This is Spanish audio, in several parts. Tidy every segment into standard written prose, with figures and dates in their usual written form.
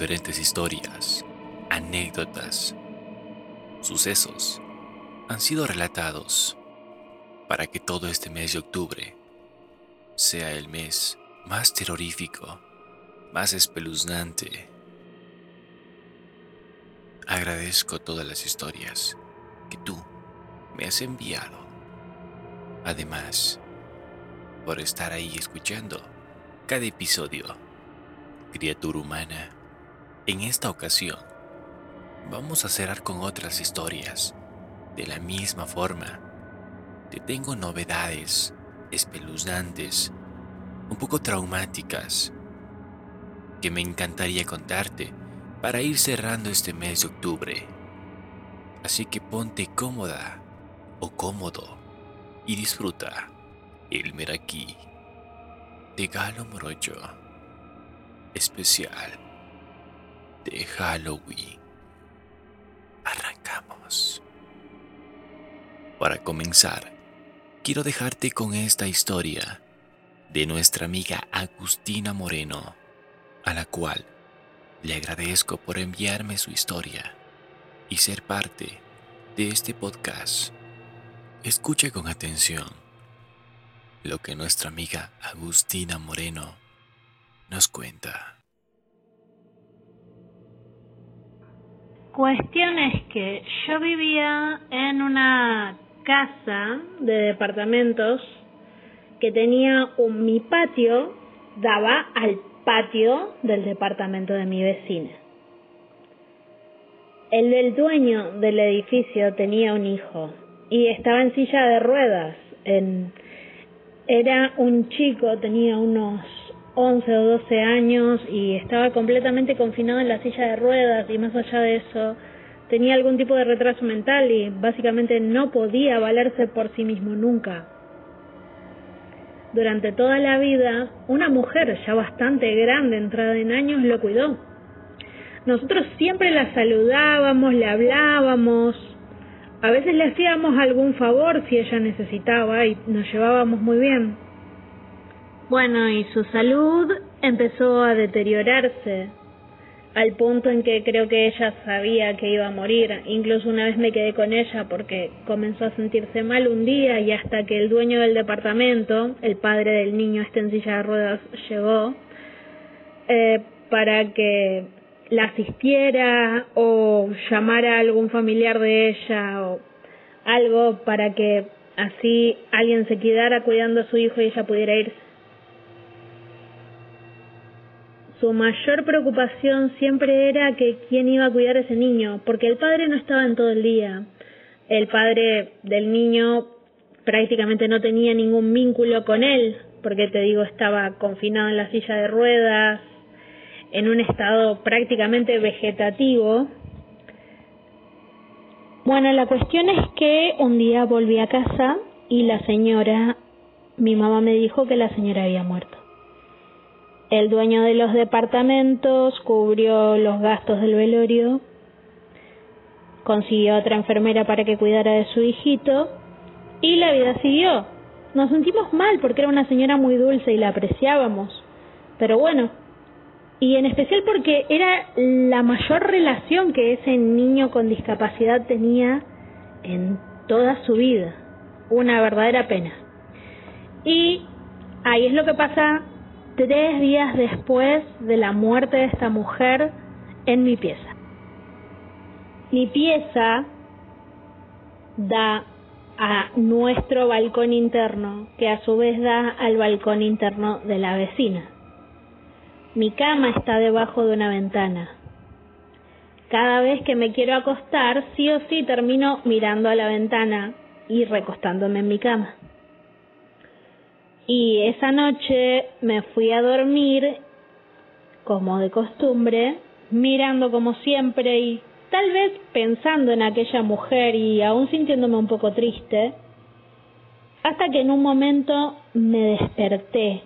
diferentes historias, anécdotas, sucesos han sido relatados para que todo este mes de octubre sea el mes más terrorífico, más espeluznante. Agradezco todas las historias que tú me has enviado. Además, por estar ahí escuchando cada episodio. Criatura humana, en esta ocasión vamos a cerrar con otras historias. De la misma forma, te tengo novedades espeluznantes, un poco traumáticas, que me encantaría contarte para ir cerrando este mes de octubre. Así que ponte cómoda o cómodo y disfruta el Meraki de Galo Morocho, especial de Halloween. Arrancamos. Para comenzar, quiero dejarte con esta historia de nuestra amiga Agustina Moreno, a la cual le agradezco por enviarme su historia y ser parte de este podcast. Escucha con atención lo que nuestra amiga Agustina Moreno nos cuenta. Cuestión es que yo vivía en una casa de departamentos que tenía mi patio, daba al patio del departamento de mi vecina. El dueño del edificio tenía un hijo y estaba en silla de ruedas. Era un chico, tenía unos 11 o 12 años y estaba completamente confinado en la silla de ruedas, y más allá de eso tenía algún tipo de retraso mental y básicamente no podía valerse por sí mismo nunca. Durante toda la vida, una mujer ya bastante grande, entrada en años, lo cuidó. Nosotros siempre la saludábamos, le hablábamos, a veces le hacíamos algún favor si ella necesitaba y nos llevábamos muy bien. Bueno, y su salud empezó a deteriorarse, al punto en que creo que ella sabía que iba a morir. Incluso una vez me quedé con ella porque comenzó a sentirse mal un día, y hasta que el dueño del departamento, el padre del niño este en silla de ruedas, llegó para que la asistiera o llamara a algún familiar de ella o algo, para que así alguien se quedara cuidando a su hijo y ella pudiera irse. Su mayor preocupación siempre era que quién iba a cuidar a ese niño, porque el padre no estaba en todo el día. El padre del niño prácticamente no tenía ningún vínculo con él, porque te digo, estaba confinado en la silla de ruedas, en un estado prácticamente vegetativo. Bueno, la cuestión es que un día volví a casa y mi mamá me dijo que la señora había muerto. El dueño de los departamentos cubrió los gastos del velorio, consiguió otra enfermera para que cuidara de su hijito y la vida siguió. Nos sentimos mal porque era una señora muy dulce y la apreciábamos, pero bueno, y en especial porque era la mayor relación que ese niño con discapacidad tenía en toda su vida. Una verdadera pena. Y ahí es lo que pasa. 3 días después de la muerte de esta mujer en mi pieza. Mi pieza da a nuestro balcón interno, que a su vez da al balcón interno de la vecina. Mi cama está debajo de una ventana. Cada vez que me quiero acostar, sí o sí termino mirando a la ventana y recostándome en mi cama. Y esa noche me fui a dormir, como de costumbre, mirando como siempre y tal vez pensando en aquella mujer y aún sintiéndome un poco triste, hasta que en un momento me desperté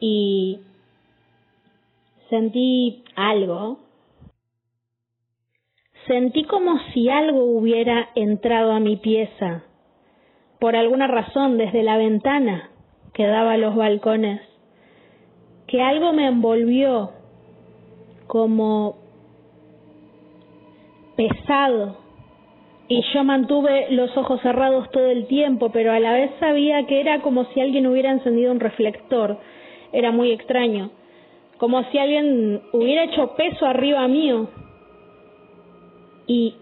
y sentí algo. Sentí como si algo hubiera entrado a mi pieza. Por alguna razón, desde la ventana que daba a los balcones, que algo me envolvió, como pesado, y yo mantuve los ojos cerrados todo el tiempo, pero a la vez sabía que era como si alguien hubiera encendido un reflector. Era muy extraño, como si alguien hubiera hecho peso arriba mío. Y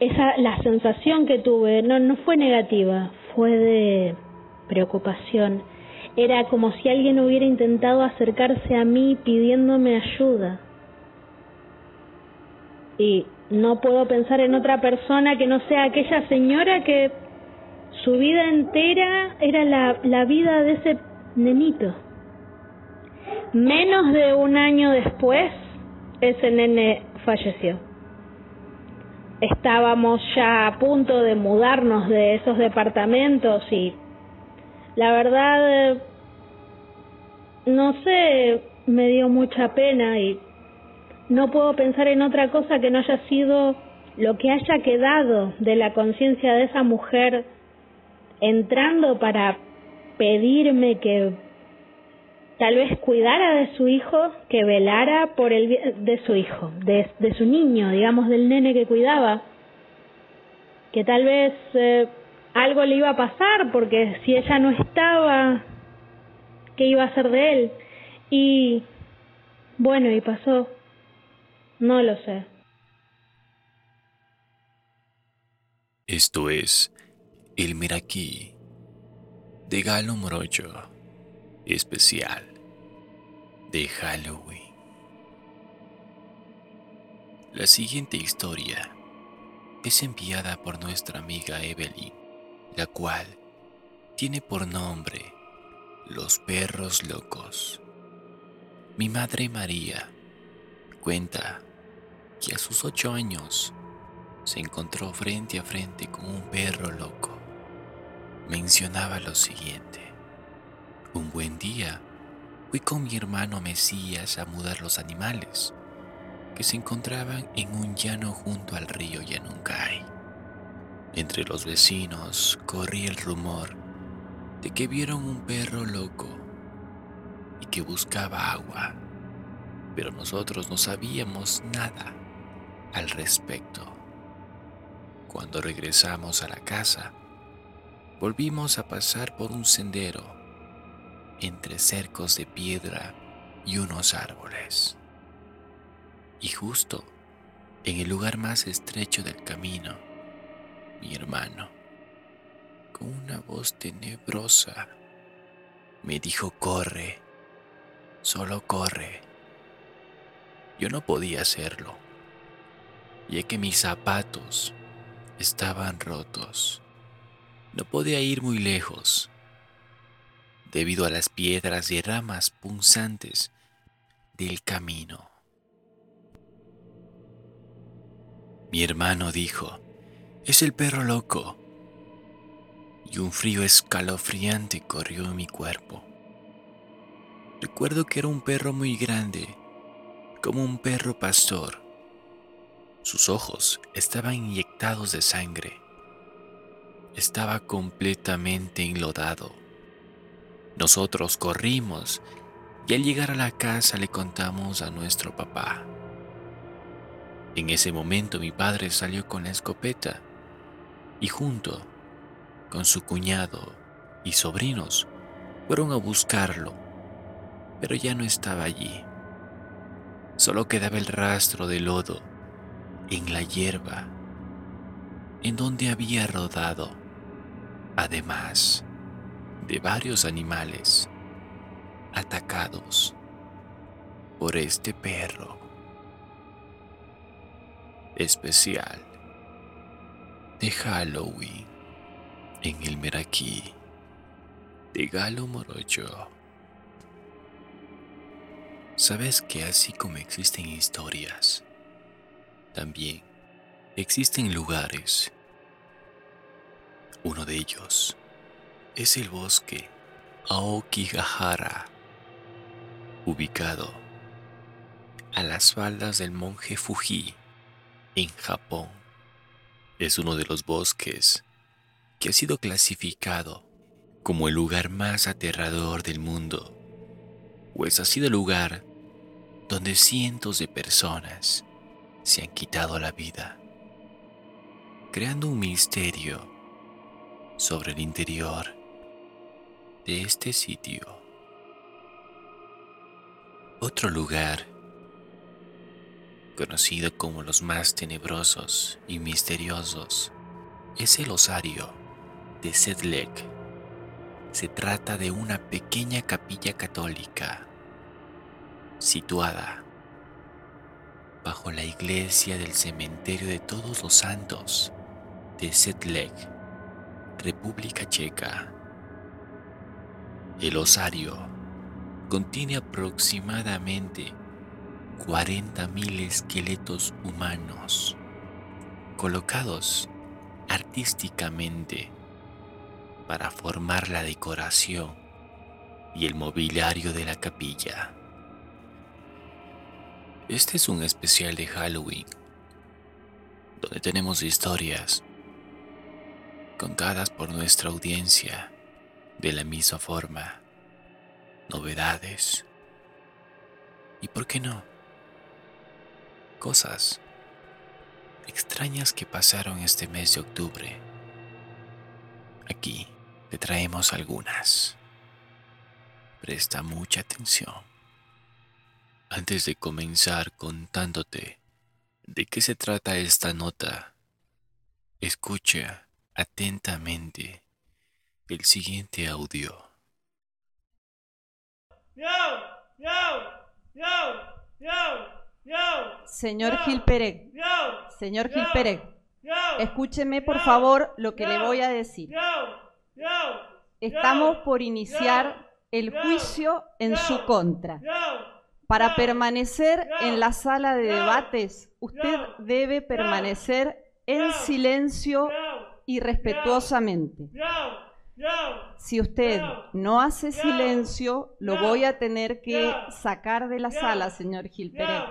esa, la sensación que tuve, no fue negativa, fue de preocupación. Era como si alguien hubiera intentado acercarse a mí pidiéndome ayuda. Y no puedo pensar en otra persona que no sea aquella señora que su vida entera era la vida de ese nenito. Menos de un año después, ese nene falleció. Estábamos ya a punto de mudarnos de esos departamentos y la verdad, no sé, me dio mucha pena y no puedo pensar en otra cosa que no haya sido lo que haya quedado de la conciencia de esa mujer entrando para pedirme que tal vez cuidara de su hijo, que velara por el bien de su hijo, de su niño, digamos, del nene que cuidaba, que tal vez algo le iba a pasar, porque si ella no estaba, ¿qué iba a hacer de él? Y bueno, y pasó. No lo sé. Esto es El Miraquí de Galo Morocho, especial de Halloween. La siguiente historia es enviada por nuestra amiga Evelyn, la cual tiene por nombre Los Perros Locos. Mi madre María cuenta que a sus 8 años se encontró frente a frente con un perro loco. Mencionaba lo siguiente: un buen día fui con mi hermano Mesías a mudar los animales que se encontraban en un llano junto al río Yanuncay. Entre los vecinos corría el rumor de que vieron un perro loco y que buscaba agua, pero nosotros no sabíamos nada al respecto. Cuando regresamos a la casa, volvimos a pasar por un sendero entre cercos de piedra y unos árboles. Y justo en el lugar más estrecho del camino, mi hermano, con una voz tenebrosa, me dijo: corre, solo corre. Yo no podía hacerlo, ya que mis zapatos estaban rotos. No podía ir muy lejos, debido a las piedras y ramas punzantes del camino. Mi hermano dijo: es el perro loco. Y un frío escalofriante corrió en mi cuerpo. Recuerdo que era un perro muy grande, como un perro pastor. Sus ojos estaban inyectados de sangre. Estaba completamente enlodado. Nosotros corrimos y al llegar a la casa le contamos a nuestro papá. En ese momento mi padre salió con la escopeta y junto con su cuñado y sobrinos fueron a buscarlo, pero ya no estaba allí. Solo quedaba el rastro de lodo en la hierba en donde había rodado, además de varios animales atacados por este perro. Especial de Halloween en El Meraquí de Galo Morocho. ¿Sabes que así como existen historias, también existen lugares? Uno de ellos es el bosque Aokigahara, ubicado a las faldas del monte Fuji, en Japón. Es uno de los bosques que ha sido clasificado como el lugar más aterrador del mundo, pues ha sido el lugar donde cientos de personas se han quitado la vida, creando un misterio sobre el interior de este sitio. Otro lugar, conocido como los más tenebrosos y misteriosos, es el Osario de Sedlec. Se trata de una pequeña capilla católica situada bajo la iglesia del cementerio de Todos los Santos de Sedlec, República Checa. El osario contiene aproximadamente 40.000 esqueletos humanos colocados artísticamente para formar la decoración y el mobiliario de la capilla. Este es un especial de Halloween, donde tenemos historias contadas por nuestra audiencia de la misma forma, novedades y, ¿por qué no?, cosas extrañas que pasaron este mes de octubre. Aquí te traemos algunas. Presta mucha atención. Antes de comenzar contándote de qué se trata esta nota, escucha atentamente el siguiente audio. Señor Gil Pérez, señor Gil Pérez, escúcheme por favor lo que le voy a decir. Estamos por iniciar el juicio en su contra. Para permanecer en la sala de debates, usted debe permanecer en silencio y respetuosamente. Si usted no hace silencio, lo voy a tener que sacar de la sala, señor Gil Pérez.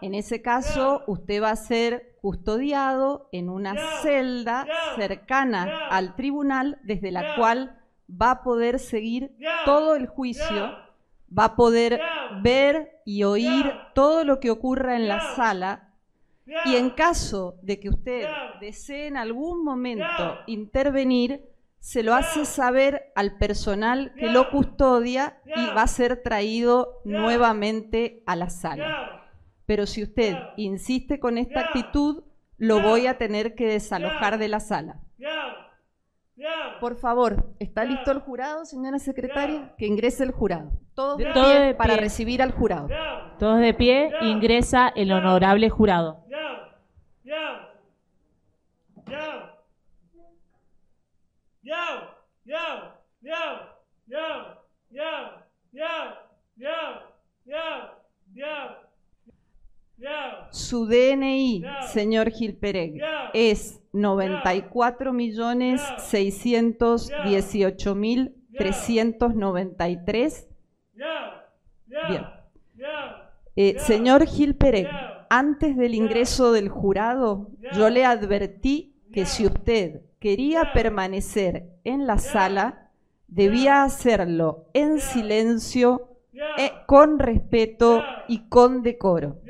En ese caso, usted va a ser custodiado en una celda cercana al tribunal, desde la cual va a poder seguir todo el juicio, va a poder ver y oír todo lo que ocurra en la sala, y en caso de que usted desee en algún momento intervenir, se lo hace saber al personal que lo custodia y va a ser traído nuevamente a la sala. Pero si usted insiste con esta actitud, lo voy a tener que desalojar de la sala. Por favor, ¿está listo el jurado, señora secretaria? Que ingrese el jurado. Todos de pie para recibir al jurado. Todos de pie, ingresa el honorable jurado. Su DNI, señor Gil Pérez, es 94.618.393. Bien. Señor Gil Pérez, antes del ingreso del jurado, yo le advertí que si usted quería permanecer en la sala, debía hacerlo en silencio, con respeto y con decoro.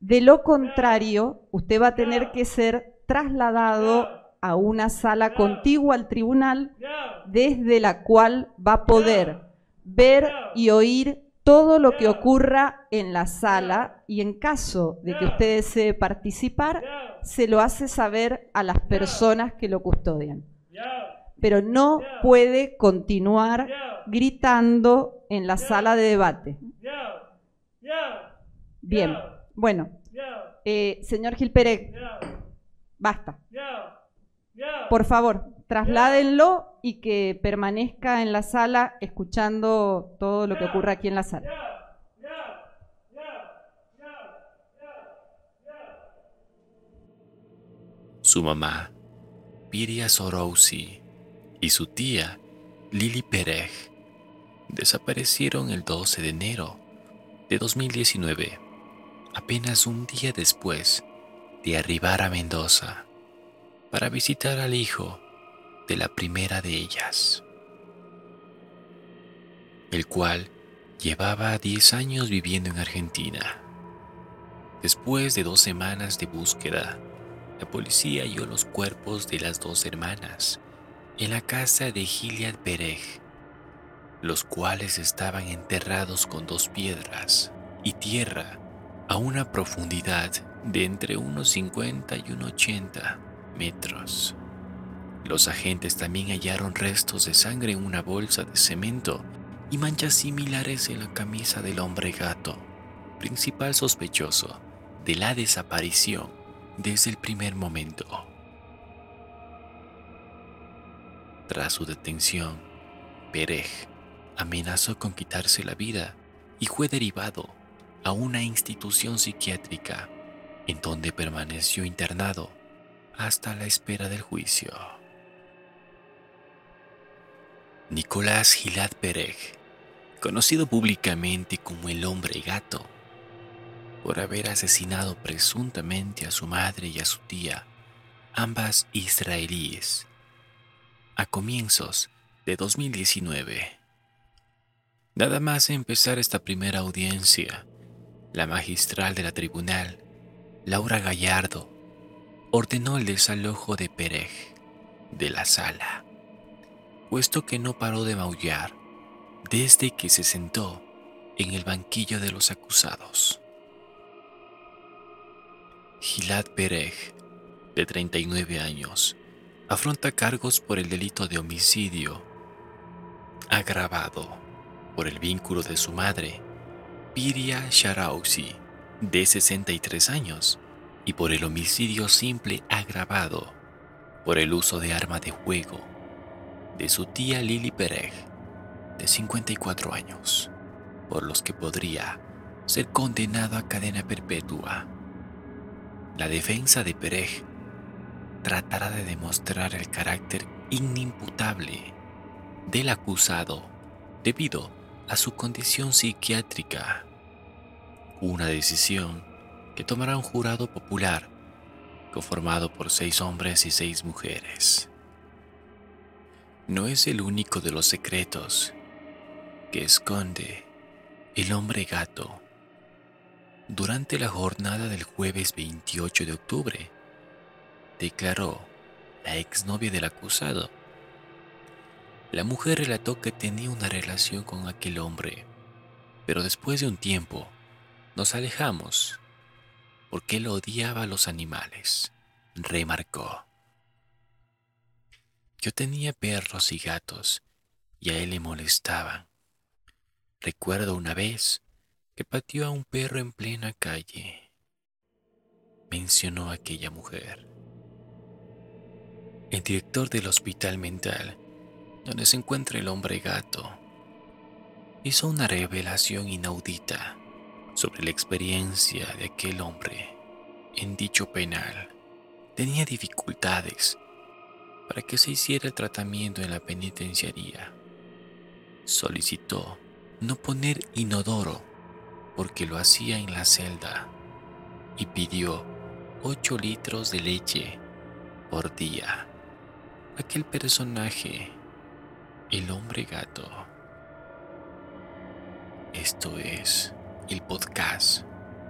De lo contrario, usted va a tener que ser trasladado a una sala contigua al tribunal, desde la cual va a poder ver y oír todo lo que ocurra en la sala, y en caso de que usted desee participar, se lo hace saber a las personas que lo custodian. Pero no puede continuar gritando en la sala de debate. Bien. Bueno, señor Gil Pérez, basta. Por favor, trasládenlo y que permanezca en la sala escuchando todo lo que ocurra aquí en la sala. Su mamá, Piria Sorowsi, y su tía, Lili Pérez, desaparecieron el 12 de enero de 2019. Apenas un día después de arribar a Mendoza para visitar al hijo de la primera de ellas, el cual Llevaba 10 años viviendo en Argentina. Después de 2 semanas de búsqueda, la policía halló los cuerpos de las 2 hermanas en la casa de Gilad Pérez, los cuales estaban enterrados con 2 piedras y tierra a una profundidad de entre unos 50 y unos 80 metros. Los agentes también hallaron restos de sangre en una bolsa de cemento y manchas similares en la camisa del hombre gato, principal sospechoso de la desaparición desde el primer momento. Tras su detención, Pérez amenazó con quitarse la vida y fue derivado a una institución psiquiátrica, en donde permaneció internado hasta la espera del juicio. Nicolás Gilad Pérez, conocido públicamente como el hombre gato, por haber asesinado presuntamente a su madre y a su tía, ambas israelíes, a comienzos de 2019. Nada más empezar esta primera audiencia, la magistral de la tribunal, Laura Gallardo, ordenó el desalojo de Pérez de la sala, puesto que no paró de maullar desde que se sentó en el banquillo de los acusados. Gilad Pérez, de 39 años, afronta cargos por el delito de homicidio agravado por el vínculo de su madre, Piria Sharauzi, de 63 años, y por el homicidio simple agravado por el uso de arma de fuego de su tía Lili Pérez, de 54 años, por los que podría ser condenado a cadena perpetua. La defensa de Pérez tratará de demostrar el carácter inimputable del acusado debido a su condición psiquiátrica, una decisión que tomará un jurado popular conformado por 6 hombres y 6 mujeres. No es el único de los secretos que esconde el hombre gato. Durante la jornada del jueves 28 de octubre, declaró la exnovia del acusado. La mujer relató que tenía una relación con aquel hombre, pero después de un tiempo nos alejamos porque él odiaba a los animales, remarcó. Yo tenía perros y gatos y a él le molestaban. Recuerdo una vez que pateó a un perro en plena calle, mencionó aquella mujer. El director del hospital mental donde se encuentra el hombre gato hizo una revelación inaudita sobre la experiencia de aquel hombre en dicho penal. Tenía dificultades para que se hiciera el tratamiento en la penitenciaría. Solicitó no poner inodoro porque lo hacía en la celda y pidió 8 litros de leche por día. Aquel personaje, el hombre gato. Esto es el podcast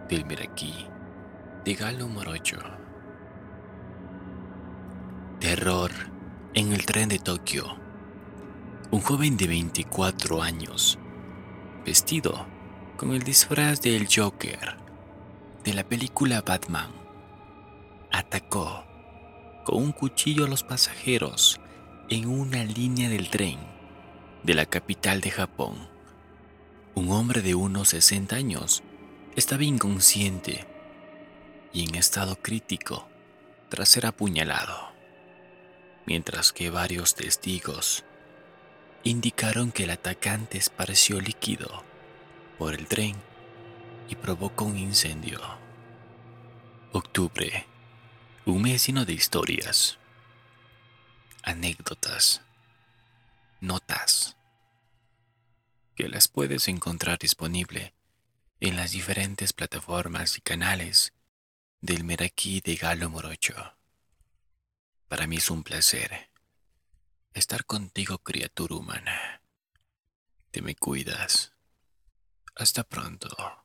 del Meraquí de Galo Morocho. Terror en el tren de Tokio. Un joven de 24 años, vestido con el disfraz del Joker de la película Batman, atacó con un cuchillo a los pasajeros en una línea del tren de la capital de Japón. Un hombre de unos 60 años estaba inconsciente y en estado crítico tras ser apuñalado, mientras que varios testigos indicaron que el atacante esparció líquido por el tren y provocó un incendio. Octubre, un mes lleno de historias, anécdotas, notas, que las puedes encontrar disponible en las diferentes plataformas y canales del Meraquí de Galo Morocho. Para mí es un placer estar contigo, criatura humana. Te me cuidas. Hasta pronto.